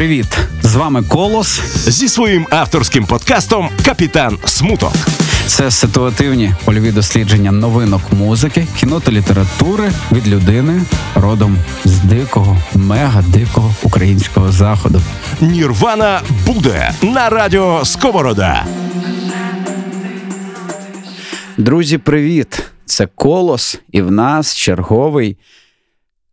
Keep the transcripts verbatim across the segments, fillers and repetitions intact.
привіт! З вами Колос зі своїм авторським подкастом «Капітан Смуток». Це ситуативні польові дослідження новинок музики, кіно та літератури від людини родом з дикого, мега-дикого українського заходу. Нірвана буде на радіо Сковорода. Друзі, привіт! Це Колос, і в нас черговий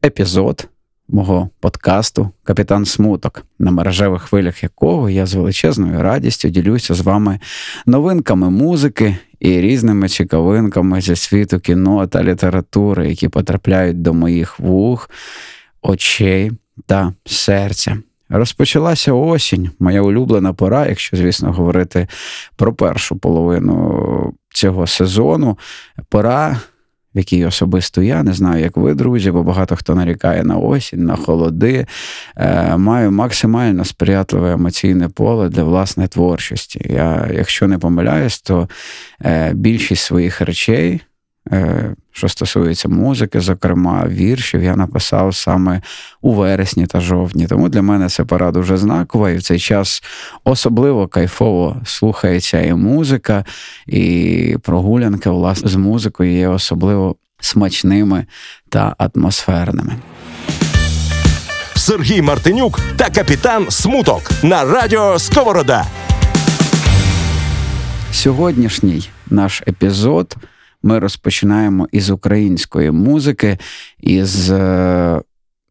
епізод мого подкасту «Капітан Смуток», на мережевих хвилях якого я з величезною радістю ділюся з вами новинками музики і різними цікавинками зі світу кіно та літератури, які потрапляють до моїх вух, очей та серця. Розпочалася осінь, моя улюблена пора, якщо, звісно, говорити про першу половину цього сезону, пора, в якій особисто я, не знаю, як ви, друзі, бо багато хто нарікає на осінь, на холоди, е, маю максимально сприятливе емоційне поле для власної творчості. Я, якщо не помиляюсь, то е, більшість своїх речей, е, що стосується музики, зокрема віршів, я написав саме у вересні та жовтні. Тому для мене це пора дуже знакова, і в цей час особливо кайфово слухається і музика, і прогулянки, власне, з музикою є особливо смачними та атмосферними. Сергій Мартинюк та «Капітан Смуток» на радіо Сковорода. Сьогоднішній наш епізод – ми розпочинаємо із української музики, із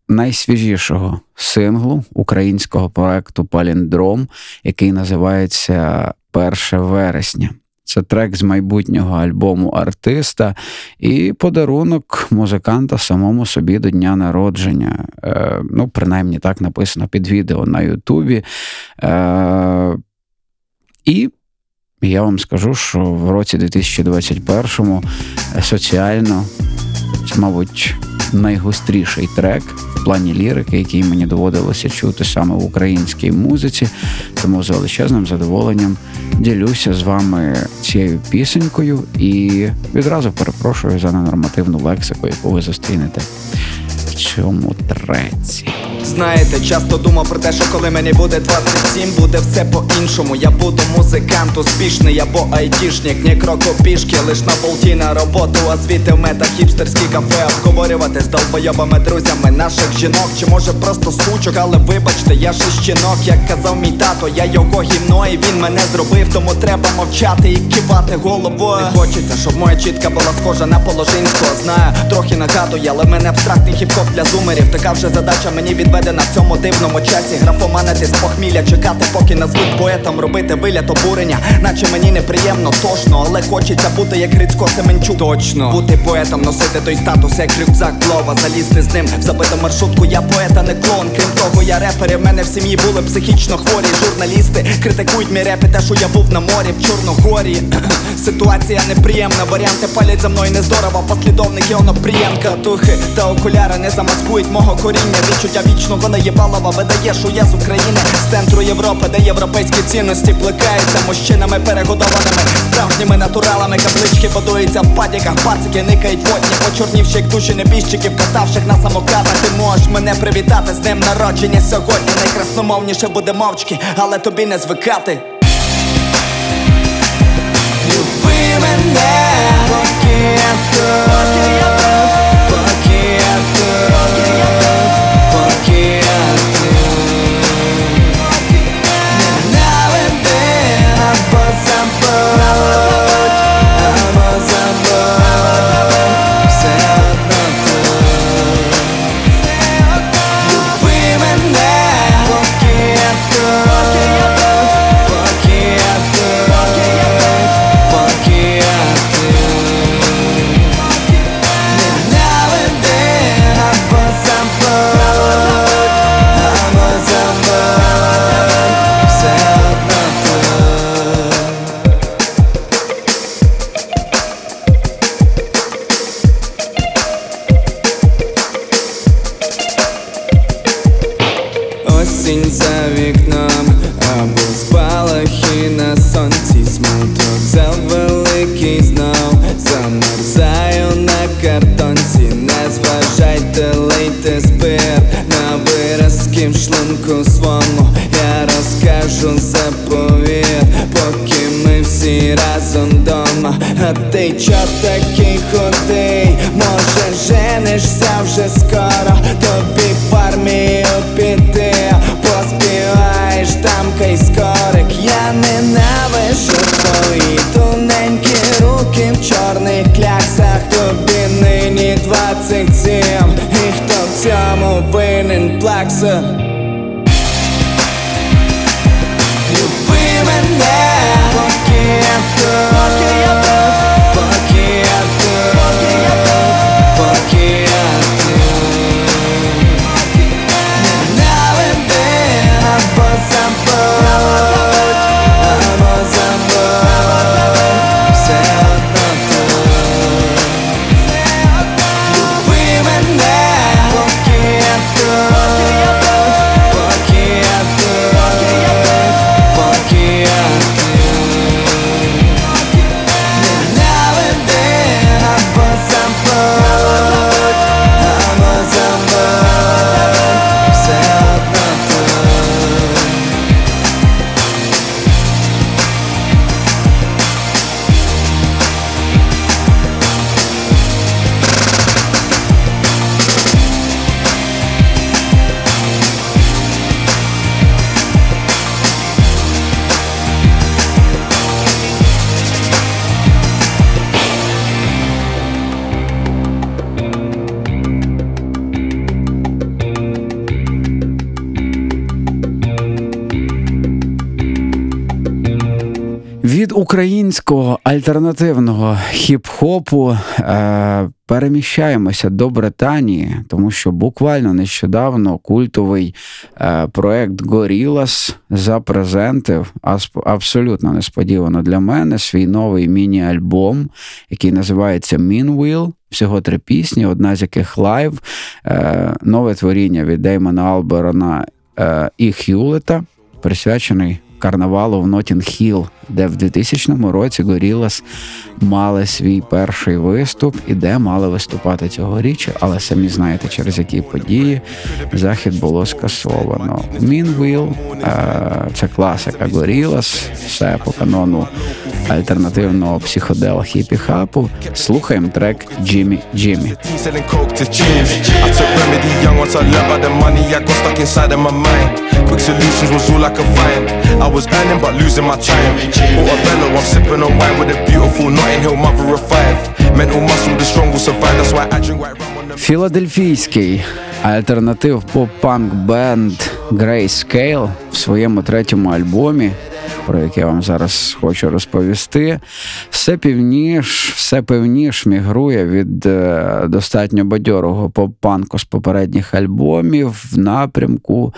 найсвіжішого синглу українського проекту «Паліндром», який називається «Перше вересня». Це трек з майбутнього альбому артиста і подарунок музиканта самому собі до дня народження. Е, ну, принаймні так написано під відео на Ютубі. Е, і... Я вам скажу, що в році дві тисячі двадцять першому соціально, мабуть, найгостріший трек в плані лірики, який мені доводилося чути саме в українській музиці. Тому з величезним задоволенням ділюся з вами цією пісенькою і відразу перепрошую за ненормативну лексику, яку ви зустрінете в цьому треці. Знаєте, часто думав про те, що коли мені буде двадцять сім, буде все по-іншому. Я буду музикант успішний або айтішник, не кроку пішки, лиш на болті на роботу, а звідти в мета хіпстерські кафе обговорювати з долбойобами друзями наших жінок, чи може просто сучок, але вибачте, я шищенок, як казав мій тато, я його гімно і він мене зробив, тому треба мовчати і кивати головою. Не хочеться, щоб моя чітка була схожа на Положинського, знаю, трохи нагадує, але в мене абстрактний хіп-хоп для зумерів, така вже задача мені від на в цьому дивному часі графоманити з похмілля, чекати, поки назвуть поетом, робити вигляд обурення, наче мені неприємно, тошно, але хочеться бути як Грицько Семенчук. Точно бути поетом, носити той статус, як рюкзак плова, залізти з ним в забиту маршрутку. Я поета, не клон, крім того, я репер, і в мене в сім'ї були психічно хворі. Журналісти критикують мій реп і те, що я був на морі в Чорногорії. Ситуація неприємна, варіанти палять за мною нездорово, послідовники оно приємка. Тухи та окуляри не замаскують мого коріння, відчуття вічно. Вона єбалова, видає, що я з України, з центру Європи, де європейські цінності плекаються мужчинами перегодованими, справжніми натуралами. Каплички будуються в падіках, пацики никають водні, почорнівши як душі небіжчиків, катавших на самокатах. Ти можеш мене привітати з днем народження сьогодні. Найкрасномовніше буде мовчки, але тобі не звикати. Люби мене, поки я тут, поки я тут. Незважайте, лейте збір на виразки. людським шлунку своєму я розкажу заповіт, поки ми всі разом дома. А ти чо такий худий? Може женишся вже скоро? Тобі в армію піти, поспіваєш там кайскорик. Я ненавижу твої тоненькі руки в чорних кляксах. Тобі нині двадцять сім, і хто в цьому винен плакса? Люби мене, поки я тут, поки я тут, поки я тут. Ненавиди, або забудь, або забудь, все одно тут. Люби мене, поки я тут, поки я тут, поки я тут. Ненавиди, або забудь, або забудь, все одно тут. Від українського альтернативного хіп-хопу е, переміщаємося до Британії, тому що буквально нещодавно культовий е, проект Gorillaz запрезентив асп, абсолютно несподівано для мене свій новий міні-альбом, який називається Mean Wheel. Всього три пісні, одна з яких лайв, е, нове творіння від Деймона Албарна е, і Х'юлета, присвячений карнавалу в Notting Hill, де в двотисячному році Gorillaz мали свій перший виступ і де мали виступати цьогоріч, але самі знаєте, через які події захід було скасовано. Mean Will – це класика Gorillaz, все по канону альтернативного психодела хіпі-хапу. Слухаємо трек «Jimmy Jimmy». I was earning but losing my time. Portobello, I'm sipping on wine with a beautiful Notting Hill mother of five. Mental muscle, the strong will survive. That's why I drink white rum on the. Філадельфійський альтернатив поп-панк бенд Grey Scale в своєму третьому альбомі, про яке я вам зараз хочу розповісти, все півніш, все певніш мігрує від е, достатньо бадьорого поп-панку з попередніх альбомів в напрямку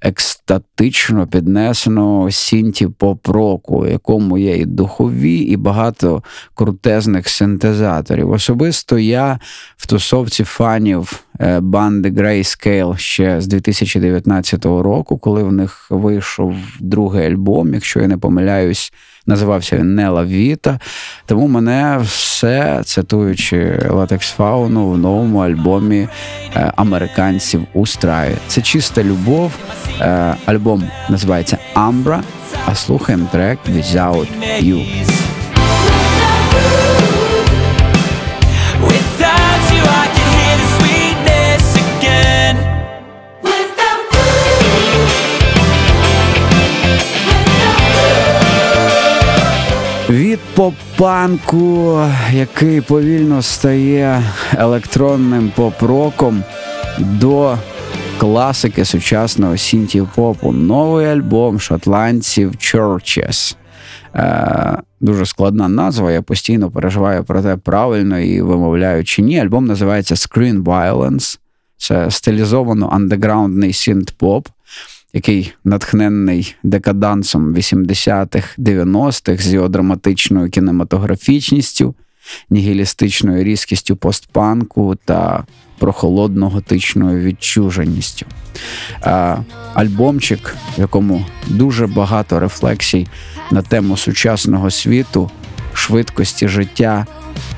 екстатично піднесеного сінті-поп-року, якому є і духові, і багато крутезних синтезаторів. Особисто я в тусовці фанів е, банди Grey Scale ще з дві тисячі дев'ятнадцятого року, коли в них вийшов другий альбом, якщо я не помиляюсь, називався він «Нела Віта», тому мене все, цитуючи Latex Fauna, в новому альбомі е, американців устраює. Це чиста любов, е, альбом називається «Ambra», а слухаємо трек «Without You». Від поп-панку, який повільно стає електронним поп-роком, до класики сучасного сінті-попу. Новий альбом шотландців Churches. Е, дуже складна назва, я постійно переживаю про те, правильно її вимовляю чи ні. Альбом називається Screen Violence. Це стилізовано андеграундний сінт-поп, який натхненний декадансом вісімдесятих, дев'яностих з його драматичною кінематографічністю, нігілістичною різкістю постпанку та прохолодно-готичною відчуженістю. А, альбомчик, в якому дуже багато рефлексій на тему сучасного світу, швидкості життя,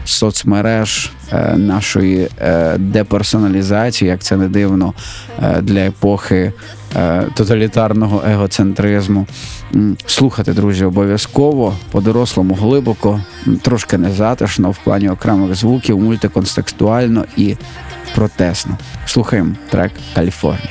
соцмереж, е, нашої е, деперсоналізації, як це не дивно, е, для епохи е, тоталітарного егоцентризму. Слухати, друзі, обов'язково, по-дорослому глибоко, трошки незатишно в плані окремих звуків, мультиконтекстуально і протестно. Слухаємо трек «Каліфорнія».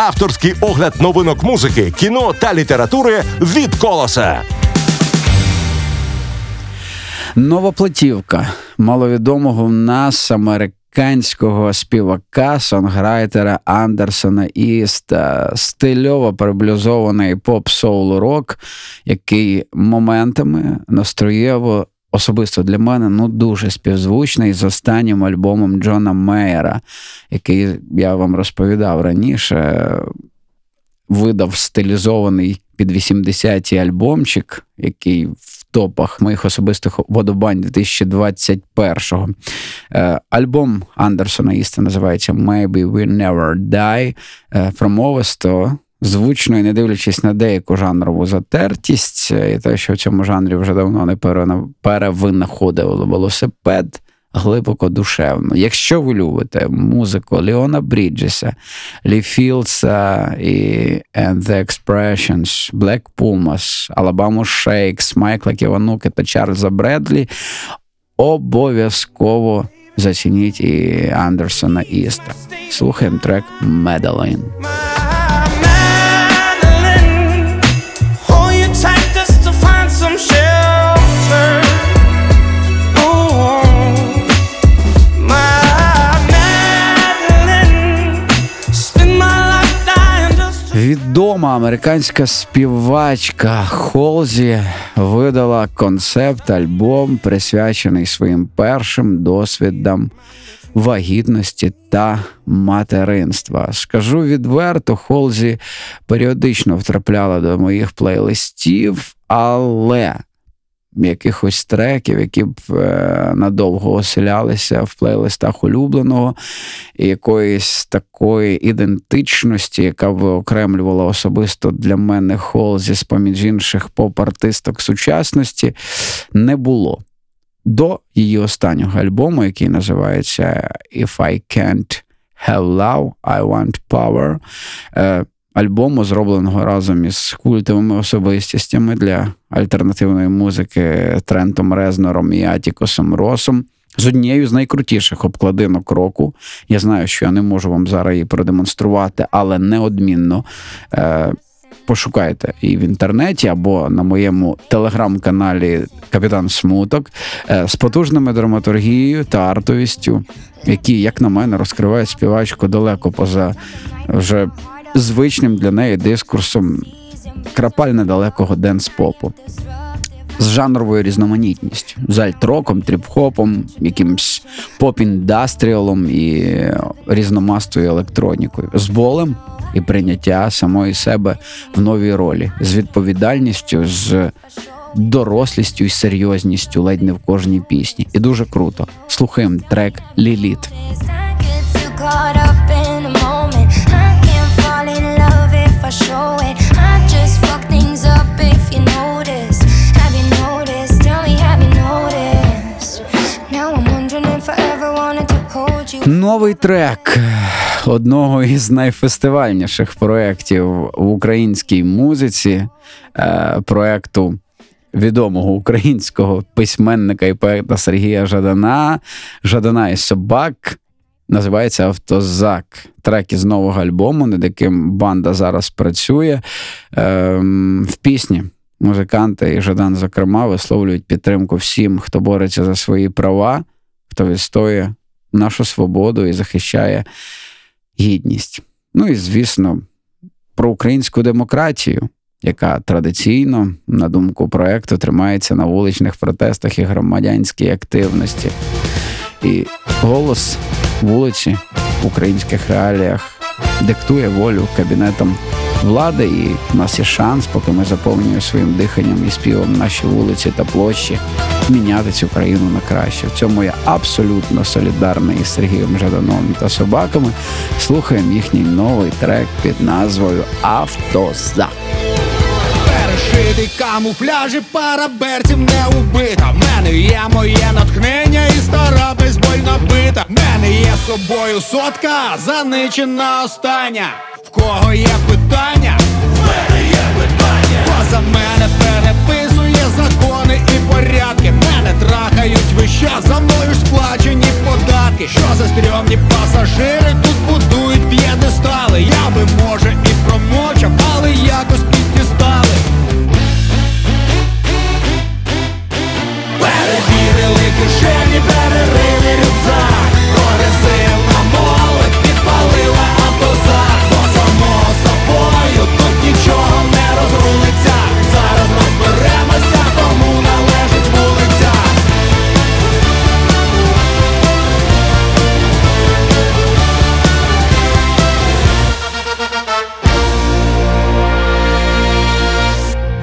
Авторський огляд новинок музики, кіно та літератури від Колоса. Новоплатівка маловідомого в нас американського співака, сонграйтера Андерсона Іста. Стильово переблюзований поп-соул-рок, який моментами настроєво, особисто для мене, ну дуже співзвучний з останнім альбомом Джона Мейера, який, я вам розповідав раніше, видав стилізований під вісімдесяті альбомчик, який в топах моїх особистих вподобань двадцять першого. Альбом Андерсона Іста називається «Maybe we never die». Промовисто, звучно і не дивлячись на деяку жанрову затертість, і те, що в цьому жанрі вже давно не перевинаходило велосипед, глибоко душевно. Якщо ви любите музику Леона Бріджеса, Лі Філдса і And The Expressions, Black Pumas, Alabama Shakes, Майкла Ківануки та Чарльза Бредлі, обов'язково зацініть і Андерсона Іста. Слухаємо трек «Медалін». Відома американська співачка Холзі видала концепт-альбом, присвячений своїм першим досвідам вагітності та материнства. Скажу відверто, Холзі періодично втрапляла до моїх плейлистів, але якихось треків, які б надовго оселялися в плейлистах улюбленого, і якоїсь такої ідентичності, яка б окремлювала особисто для мене Холзі з-поміж інших поп-артисток сучасності, не було. До її останнього альбому, який називається «If I can't have love, I want power», альбому, зробленого разом із культовими особистостями для альтернативної музики Трентом Резнором і Атікосом Росом, з однією з найкрутіших обкладинок року. Я знаю, що я не можу вам зараз її продемонструвати, але неодмінно е- пошукайте і в інтернеті, або на моєму телеграм-каналі «Капітан Смуток», е- з потужними драматургією та артовістю, які, як на мене, розкривають співачку далеко поза вже звичним для неї дискурсом крапаль недалекого денс-попу. З жанровою різноманітністю. З альт-роком, тріп-хопом, якимсь поп-індастріалом і різномастою електронікою. З болем і прийняття самої себе в новій ролі. З відповідальністю, з дорослістю і серйозністю ледь не в кожній пісні. І дуже круто. Слухаємо трек «Ліліт». I show it, I just fuck things up if you notice. Have you noticed? Tell me, have you noticed? Now I'm wondering if I ever wanted to hold you. Новий трек одного із найфестивальніших проєктів в українській музиці, проєкту відомого українського письменника і поета Сергія Жадана, Жадана і собак. Називається «Автозак». Трек із нового альбому, над яким банда зараз працює. Ем, в пісні музиканти і Жадан, зокрема, висловлюють підтримку всім, хто бореться за свої права, хто відстоює нашу свободу і захищає гідність. Ну і, звісно, про українську демократію, яка традиційно, на думку проекту, тримається на вуличних протестах і громадянській активності. І голос вулиці в українських реаліях диктує волю кабінетам влади, і в нас є шанс, поки ми заповнюємо своїм диханням і співом наші вулиці та площі, міняти цю країну на краще. В цьому я абсолютно солідарний із Сергієм Жаданом та собаками. Слухаємо їхній новий трек під назвою «Автозак». Перешитий камуфляжі, пара берців не убита. В мене є моє натхнення і стара бейсбольна бита. В мене є собою сотка, заничена остання. В кого є питання? В мене є питання. Хто за мене переписує закони і порядки? Мене трахають вища, за мною ж сплачені податки. Що за стрьомні пасажири тут будують п'єдестали? Я би, може, і промовчав, але якось піддістали. Перевірили кишені, перерили рюкзак. Прогресивна молодь підпалила автозак. Бо само собою тут нічого не розрулиться. Зараз розберемося, кому належить вулиця.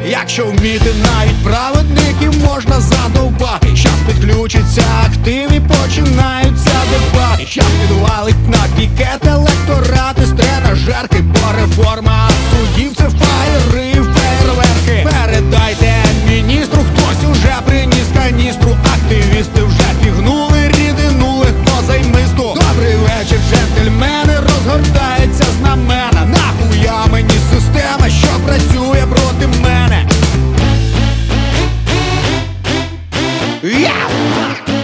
Якщо вміти навіть праведників можна задовбати. Щас підключиться актив і починаються дебати. Щас підвалить на пікет електорат із тренажерки. Бо реформа суддів це фаєри і фейерверки. Передайте міністру, хтось уже приніс каністру. Активісти вже пігнули, рідинули хто займисту. Добрий вечір, джентльмени, розгортається знамена. Нахуя мені система, що працює проти мене?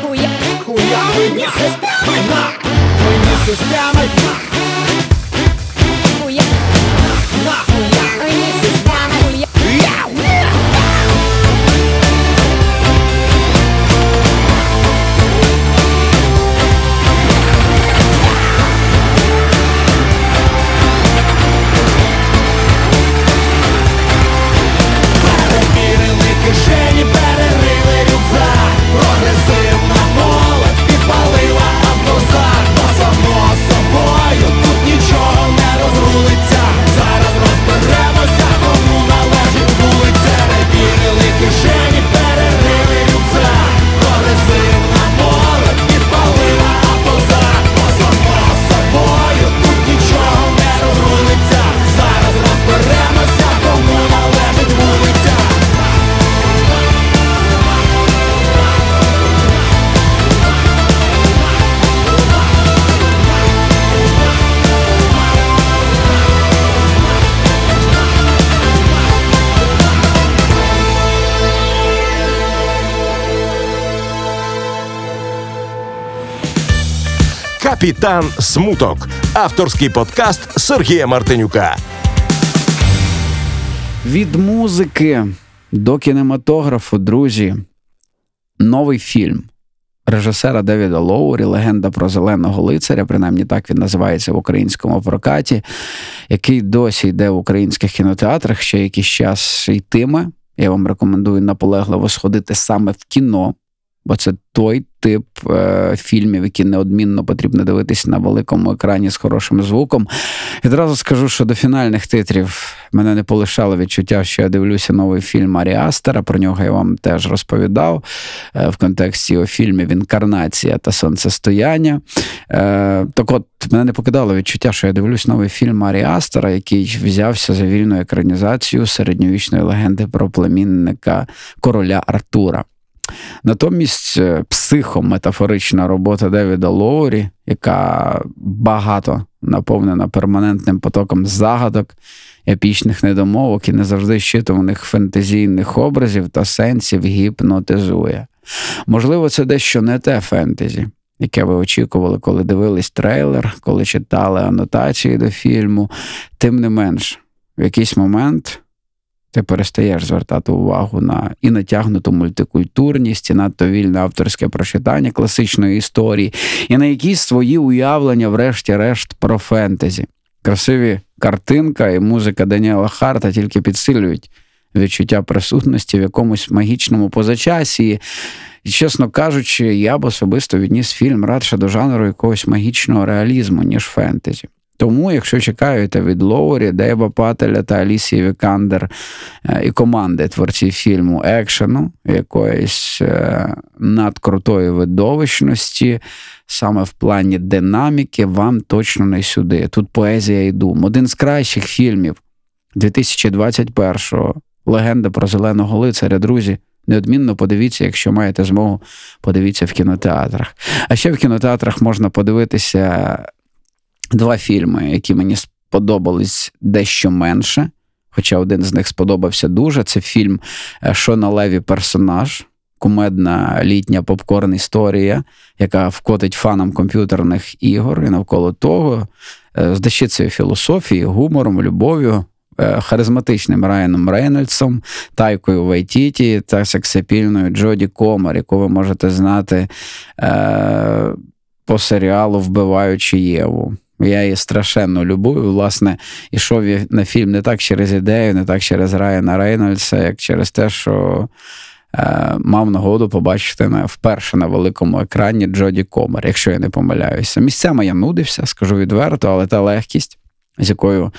Хуя мені система, мені система, хуя мені система. Перевірили кишені, перерили рюкзак. Прогресивна молодь підпалила автозак. Бо само собою тут нічого не розрулиться. Зараз розберемося, кому належить вулиця. Перевірили кишені, перерили рюкзак. Прогресивна молодь підпалила автозак. Бо само собою тут нічого не розрулиться. Зараз розберемося, кому належить вулиця. «Капітан Смуток» – авторський подкаст Сергія Мартинюка. Від музики до кінематографу, друзі, новий фільм режисера Девіда Лоурі «Легенда про зеленого лицаря», принаймні так він називається в українському прокаті, який досі йде в українських кінотеатрах, ще якийсь час йтиме. Я вам рекомендую наполегливо сходити саме в кіно, бо це той тип е, фільмів, які неодмінно потрібно дивитися на великому екрані з хорошим звуком. Відразу скажу, що до фінальних титрів мене не полишало відчуття, що я дивлюся новий фільм Арі Астера, про нього я вам теж розповідав е, в контексті його фільмів «Інкарнація» та «Сонцестояння». Е, так от, мене не покидало відчуття, що я дивлюсь новий фільм Арі Астера, який взявся за вільну екранізацію середньовічної легенди про племінника короля Артура. Натомість психометафорична робота Девіда Лоурі, яка багато наповнена перманентним потоком загадок, епічних недомовок і не завжди щитуваних фентезійних образів та сенсів, гіпнотизує. Можливо, це дещо не те фентезі, яке ви очікували, коли дивились трейлер, коли читали анотації до фільму. Тим не менш, в якийсь момент ти перестаєш звертати увагу на і натягнуту мультикультурність, і надто вільне авторське прочитання класичної історії, і на якісь свої уявлення, врешті-решт, про фентезі. Красиві картинка і музика Даніела Харта тільки підсилюють відчуття присутності в якомусь магічному позачасі. І, чесно кажучи, я б особисто відніс фільм радше до жанру якогось магічного реалізму, ніж фентезі. Тому, якщо чекаєте від Лоурі, Дейба Пателя та Алісії Вікандер і команди творців фільму екшену, якоїсь надкрутої видовищності, саме в плані динаміки, вам точно не сюди. Тут поезія і дум. Один з кращих фільмів двадцять першого «Легенда про зеленого лицаря», друзі. Неодмінно подивіться, якщо маєте змогу, подивіться в кінотеатрах. А ще в кінотеатрах можна подивитися два фільми, які мені сподобались дещо менше, хоча один з них сподобався дуже. Це фільм Шона Леві «Персонаж», кумедна літня попкорн-історія, яка вкотить фанам комп'ютерних ігор і навколо того, з дещицею філософії, гумором, любов'ю, харизматичним Райаном Рейнольдсом, Тайкою Вайтіті та сексапільною Джоді Комер, яку ви можете знати е- по серіалу «Вбиваючи Єву». Я її страшенно люблю. Власне, ішов я на фільм не так через ідею, не так через Райана Рейнольдса, як через те, що е- мав нагоду побачити на, вперше на великому екрані Джоді Комер, якщо я не помиляюся. Місцями я нудився, скажу відверто, але та легкість, з якою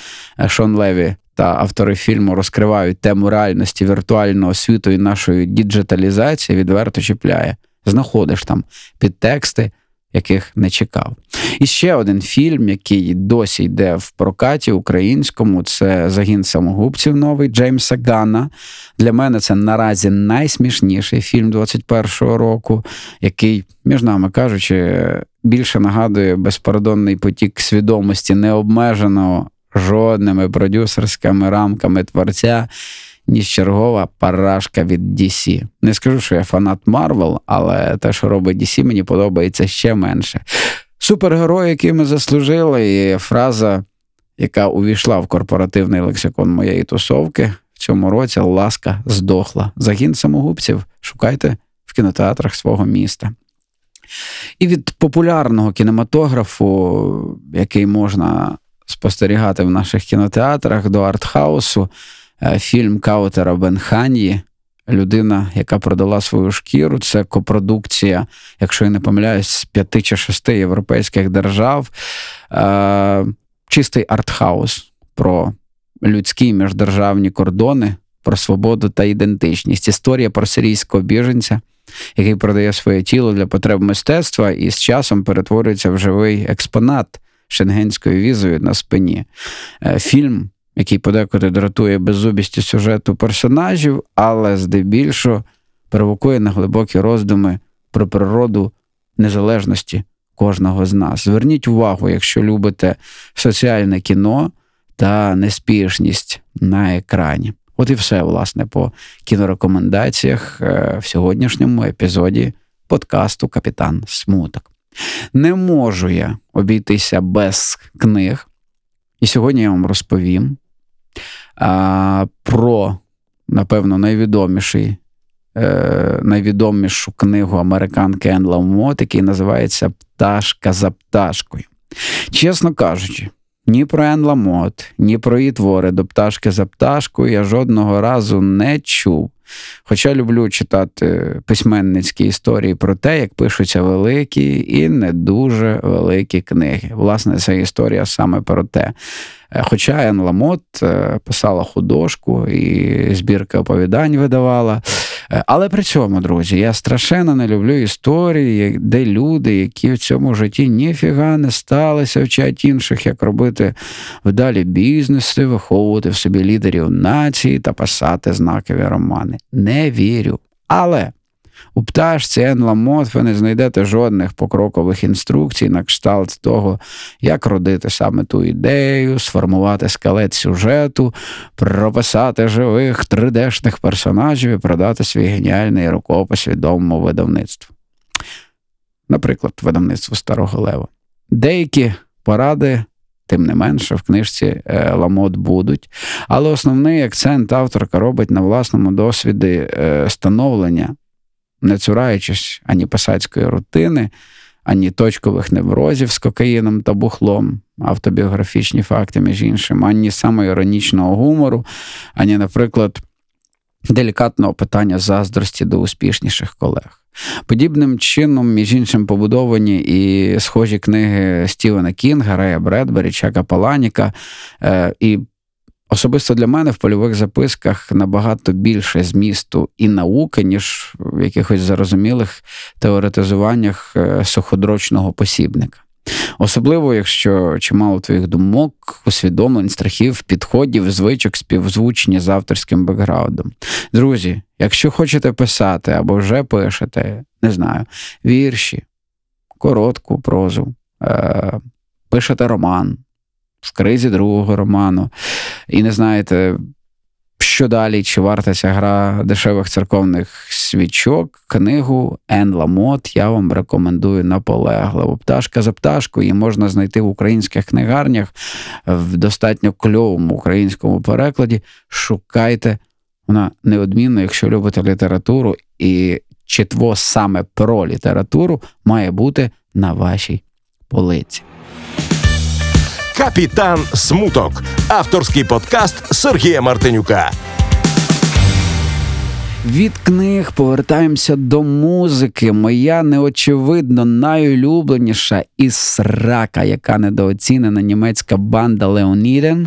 Шон Леві та автори фільму розкривають тему реальності віртуального світу і нашої діджиталізації, відверто чіпляє. Знаходиш там підтексти, яких не чекав. І ще один фільм, який досі йде в прокаті українському, це «Загін самогубців» новий Джеймса Ганна. Для мене це наразі найсмішніший фільм двадцять першого року, який, між нами кажучи, більше нагадує безпередонний потік свідомості, не обмеженого жодними продюсерськими рамками творця, ніж чергова парашка від Ді Сі. Не скажу, що я фанат Марвел, але те, що робить Ді Сі, мені подобається ще менше. Супергерої, які ми заслужили, і фраза, яка увійшла в корпоративний лексикон моєї тусовки, в цьому році ласка здохла. Загін самогубців шукайте в кінотеатрах свого міста. І від популярного кінематографу, який можна спостерігати в наших кінотеатрах, до артхаусу, фільм Каутера Бенханьї «Людина, яка продала свою шкіру». Це копродукція, якщо я не помиляюсь, з п'яти чи шести європейських держав. Чистий артхаус про людські і міждержавні кордони, про свободу та ідентичність. Історія про сирійського біженця, який продає своє тіло для потреб мистецтва і з часом перетворюється в живий експонат шенгенською візою на спині. Фільм, який подекуди дратує беззубістю сюжету персонажів, але здебільшого провокує на глибокі роздуми про природу незалежності кожного з нас. Зверніть увагу, якщо любите соціальне кіно та неспішність на екрані. От і все, власне, по кінорекомендаціях в сьогоднішньому епізоді подкасту «Капітан Смуток». Не можу я обійтися без книг. І сьогодні я вам розповім а, про, напевно, найвідоміший, е, найвідомішу книгу американки Енн Ламот, який називається «Пташка за пташкою». Чесно кажучи, ні про Енн Ламот, ні про її твори до «Пташки за пташкою» я жодного разу не чув. Хоча люблю читати письменницькі історії про те, як пишуться великі і не дуже великі книги. Власне, ця історія саме про те. Хоча Енн Ламот писала художку і збірки оповідань видавала. Але при цьому, друзі, я страшенно не люблю історії, де люди, які в цьому житті ніфіга не сталися, вчать інших, як робити вдалі бізнеси, виховувати в собі лідерів нації та писати знакові романи. Не вірю. Але у «Пташці» Енн Ламот ви не знайдете жодних покрокових інструкцій на кшталт того, як родити саме ту ідею, сформувати скелет сюжету, прописати живих три-дешних персонажів і продати свій геніальний рукопис відомому видавництву. Наприклад, видавництву «Старого лева». Деякі поради, тим не менше, в книжці Ламот будуть. Але основний акцент авторка робить на власному досвіді становлення, не цураючись ані писацької рутини, ані точкових неврозів з кокаїном та бухлом, автобіографічні факти, між іншим, ані самоіронічного гумору, ані, наприклад, делікатного питання заздрості до успішніших колег. Подібним чином, між іншим, побудовані і схожі книги Стівена Кінга, Рея Бредбері, Чака Паланіка. І особисто для мене в польових записках набагато більше змісту і науки, ніж в якихось зарозумілих теоретизуваннях суходрочного посібника. Особливо, якщо чимало твоїх думок, усвідомлень, страхів, підходів, звичок співзвучні з авторським бекграундом. Друзі, якщо хочете писати або вже пишете, не знаю, вірші, коротку прозу, е- пишете роман, в кризі другого роману, і не знаєте, що далі, чи варта ця гра дешевих церковних свічок, книгу Енн Ламот я вам рекомендую наполегливо. Пташка за пташку, її можна знайти в українських книгарнях в достатньо кльовому українському перекладі. Шукайте, вона неодмінно, якщо любите літературу, і читво саме про літературу має бути на вашій полиці. «Капітан Смуток» – авторський подкаст Сергія Мартинюка. Від книг повертаємося до музики. Моя, неочевидно, найулюбленіша і срака, яка недооцінена німецька банда Leoniden,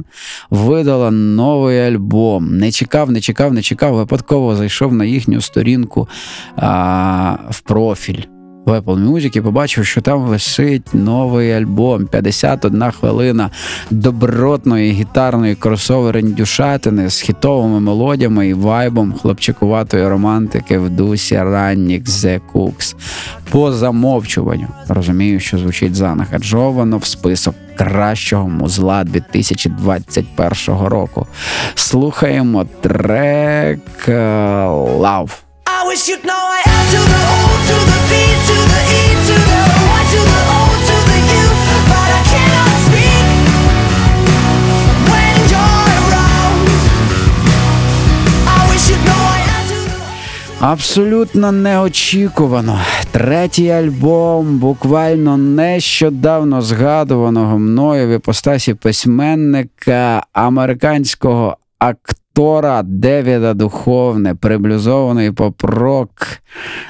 видала новий альбом. Не чекав, не чекав, не чекав, випадково зайшов на їхню сторінку а, в профіль в Apple Music і побачив, що там висить новий альбом. п'ятдесят одна хвилина добротної гітарної кросовер-індюшатини з хітовими мелодіями і вайбом хлопчикуватої романтики в дусі ранніх The Cooks. По замовчуванню. Розумію, що звучить занахаджовано в список кращого музла дві тисячі двадцять першого року. Слухаємо трек Love. I wish you'd know I am to the O, to the B, to the E, to the Y, to the O, to the U, but I cannot speak when you're around. I wish you'd know I am to the O. Абсолютно неочікувано. Третій альбом буквально нещодавно згадуваного мною в іпостасі письменника американського актора Тора Девіда Духовне, приблюзований поп-рок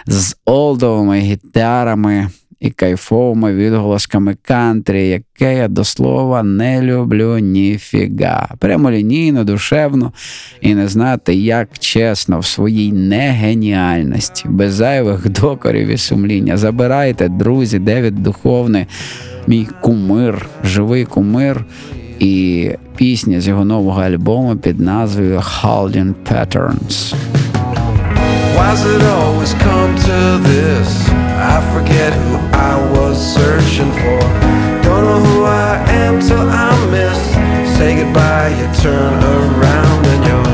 з олдовими гітарами і кайфовими відголосками кантрі, яке я, до слова, не люблю ніфіга. Прямолінійно, душевно і не знати, як чесно, в своїй негеніальності, без зайвих докорів і сумління. Забирайте, друзі, Девід Духовне, мій кумир, живий кумир, і пісня з його нового альбому під назвою Holding Patterns. Why's it always come to this? I forget who I was searching for. Don't know who I am till I miss. Say goodbye, you turn around and you're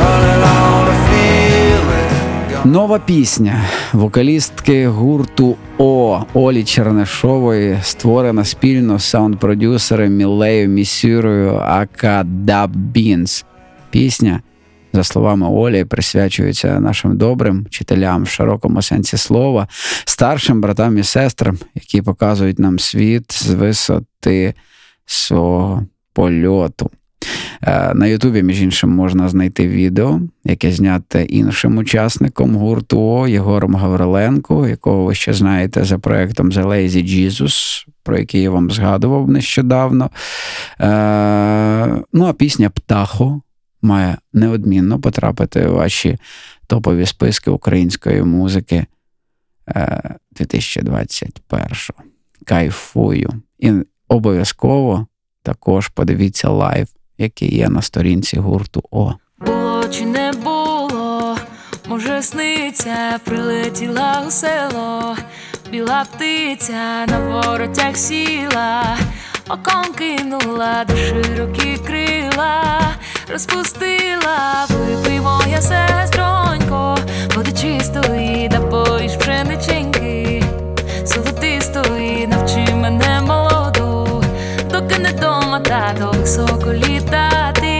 running out of feeling. Нова пісня вокалістки гурту О, Олі Чернишової, створена спільно з саунд-продюсером Мілею Місюрою ака Даб Бінс. Пісня, за словами Олі, присвячується нашим добрим вчителям в широкому сенсі слова, старшим братам і сестрам, які показують нам світ з висоти свого польоту. На Ютубі, між іншим, можна знайти відео, яке знято іншим учасником гурту О, Єгором Гавриленко, якого ви ще знаєте за проєктом The Lazy Jesus, про який я вам згадував нещодавно. Ну, а пісня «Птахо» має неодмінно потрапити у ваші топові списки української музики дві тисячі двадцять першого. Кайфую. І обов'язково також подивіться лайв, які є на сторінці гурту О. Було чи не було, може сниться, прилетіла у село, біла птиця на воротях сіла, оком кинула до широкі крила, розпустила, випий, моя сестронько, води чистої, да поїж пшениченьки, солотистої, навчи мене молоду, доки не дома та до високо літати.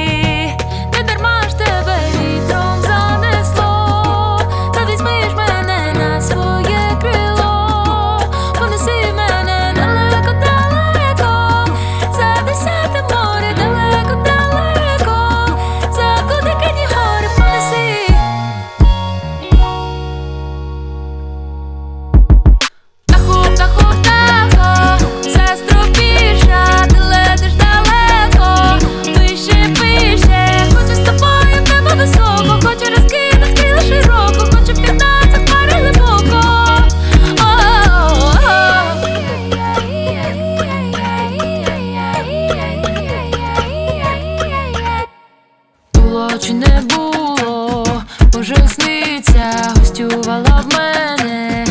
Не дарма ж тебе вітром занесло, та візьми ж мене на своє крило, понеси мене далеко-далеко, за десяте море, далеко-далеко, за кудикині гори понеси. ночі не було, уже сниться, гостювала в мене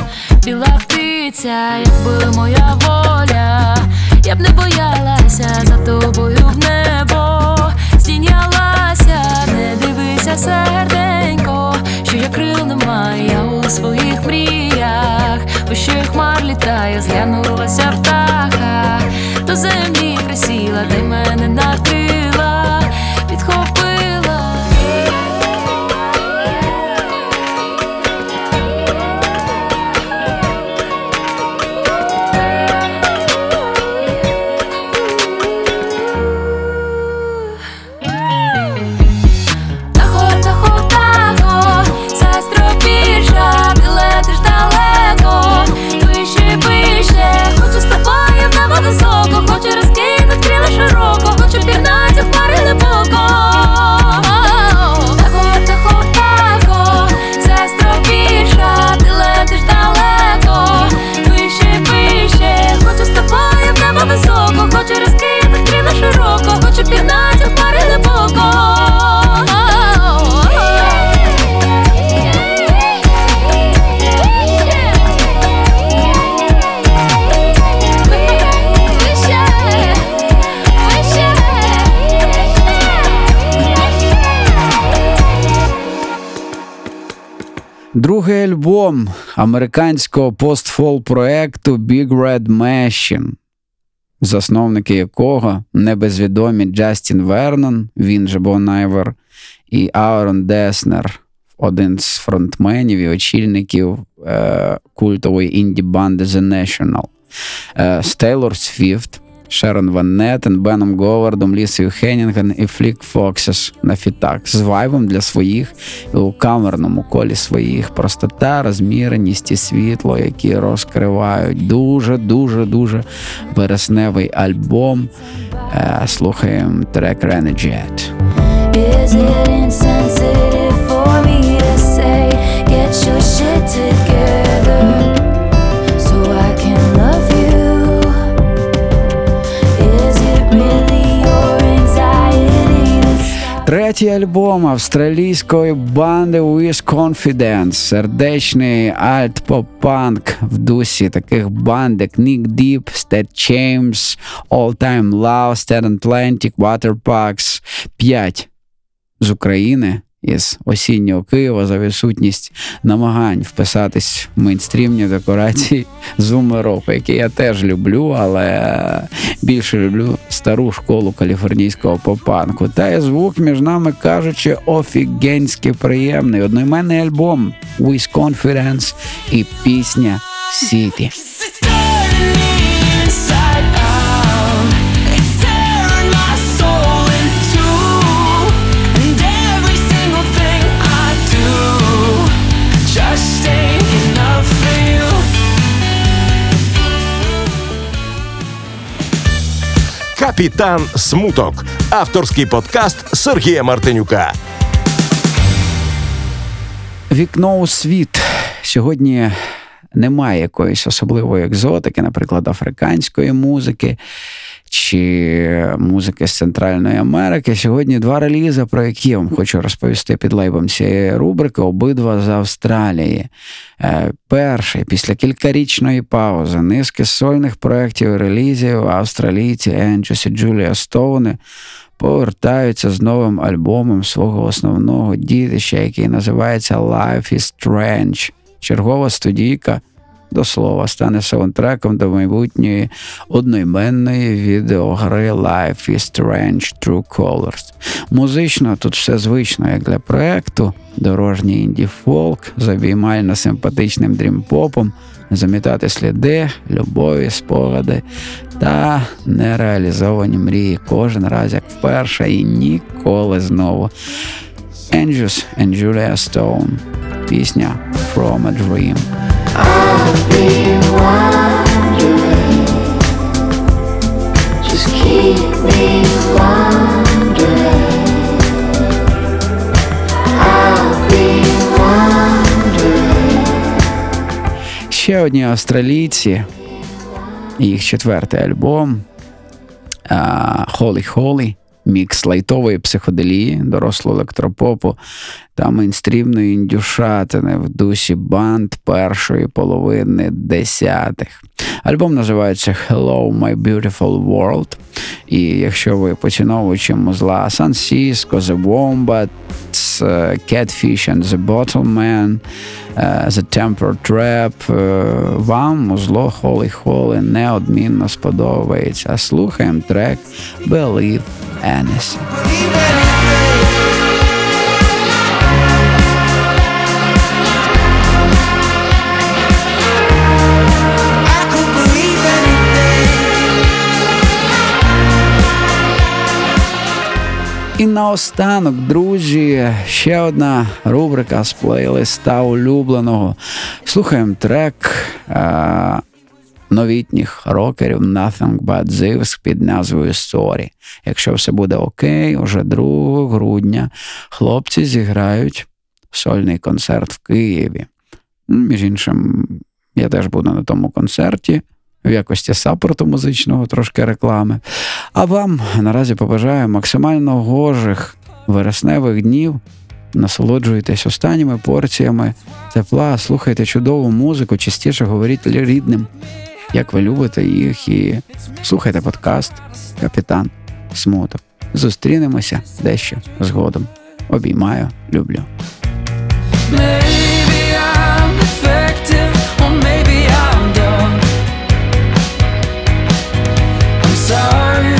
біла птиця. Якби моя воля, я б не боялася, за тобою в небо здійнялася. Не дивися, серденько, що я крил немає, я у своїх мріях вище хмар літаю. Зглянулася птаха до землі присіла, дай мене накрила, підхопила. Другий альбом американського постфол-проекту Big Red Machine, засновники якого небезвідомі Джастін Вернон, він же Бон Айвер, і Аарон Деснер, один з фронтменів і очільників е- культової інді-банди The National, е- з Тейлор Свіфт, Шерон Ван Неттен, Беном Говардом, Лісою Хеннінган і Флік Фоксес на фітах з вайбом для своїх і у камерному колі своїх. Простота, розміреність і світло, які розкривають. Дуже-дуже-дуже вересневий альбом. Слухаємо трек Renegade. Is it insensitive for me to say get your shit together so I can love you? Третій альбом австралійської банди With Confidence, сердечний альт-поп-панк в дусі таких банд, як Nick Deep, Stat James, All Time Low, Stan Atlantic, Waterparks. П'ять з України, із осіннього Києва, за відсутність намагань вписатись в мейнстрімні декорації Zoom Europe, які я теж люблю, але більше люблю стару школу каліфорнійського поп-панку. Та і звук, між нами кажучи, офігенськи приємний. Одноіменний альбом With Confidence і пісня City. «Капітан Смуток» – авторський подкаст Сергія Мартинюка. Вікно у світ. Сьогодні немає якоїсь особливої екзотики, наприклад, африканської музики чи музики з Центральної Америки. Сьогодні два релізи, про які я вам хочу розповісти під лейбом цієї рубрики, обидва з Австралії. Перший, після кількарічної паузи, низки сольних проєктів і релізів, австралійці Енджес і Джулія Стоуни повертаються з новим альбомом свого основного дітища, який називається Life is Strange. Чергова студійка, до слова, стане саундтреком до майбутньої одноіменної відеогри Life is Strange True Colors. Музично тут все звично, як для проєкту. Дорожній інді-фолк, забіймально симпатичним дрім-попом, замітати сліди, любові, спогади та нереалізовані мрії. Кожен раз, як вперше, і ніколи знову. Angels and Julia Stone. Пісня From a Dream. I've been wandering, just keep me wandering. I've been wandering. Ще одні австралійці, їх четвертий альбом, uh, Holy Holy, мікс лайтової психоделії, дорослого електропопу та мейнстрімної індюшатини в дусі банд першої половини десятих. Альбом називається «Hello, My Beautiful World». І якщо ви поціновувачі музла San Cisco, The Wombats, Catfish and The Bottleman, The Temper Trap, вам музло Holy Holy неодмінно сподобається. Слухаємо трек «Believe Anything». І наостанок, друзі, ще одна рубрика з плейлиста улюбленого. Слухаємо трек е- новітніх рокерів Nothing But Thieves під назвою Sorry. Якщо все буде окей, уже другого грудня хлопці зіграють сольний концерт в Києві. Між іншим, я теж буду на тому концерті. В якості саппорту музичного, трошки реклами. А вам наразі побажаю максимально гожих вересневих днів. Насолоджуйтесь останніми порціями тепла, слухайте чудову музику, частіше говоріть рідним, як ви любите їх, і слухайте подкаст «Капітан Смуток». Зустрінемося дещо згодом. Обіймаю, люблю. Sorry,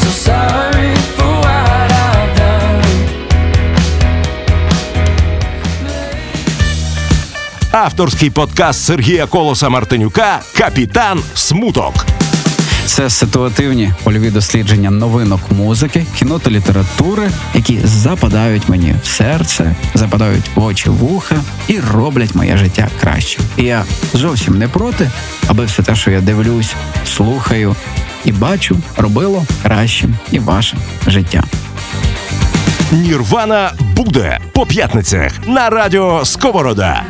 so sorry for what I've done. Авторський подкаст Сергія Колоса-Мартинюка «Капітан Смуток». Це ситуативні польові дослідження новинок музики, кіно та літератури, які западають мені в серце, западають в очі, вуха і роблять моє життя кращим. І я зовсім не проти, аби все те, що я дивлюсь, слухаю і бачу, робило кращим і ваше життя. Нірвана буде по п'ятницях на радіо Сковорода.